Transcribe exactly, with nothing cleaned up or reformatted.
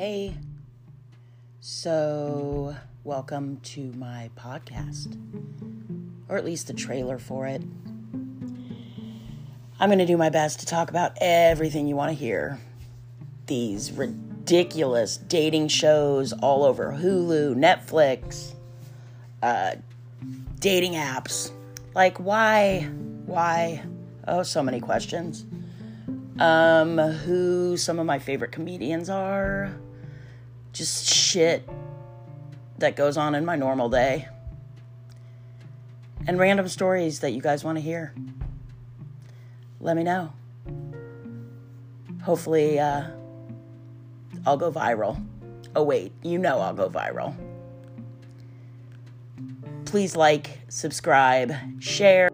Hey, so welcome to my podcast, or at least the trailer for it. I'm going to do my best to talk about everything you want to hear. These ridiculous dating shows all over Hulu, Netflix, uh, dating apps. Like, why? Why? Oh, so many questions. Um, who some of my favorite comedians are. Just shit that goes on in my normal day. And random stories that you guys want to hear. Let me know. Hopefully, uh, I'll go viral. Oh, wait, you know I'll go viral. Please like, subscribe, share.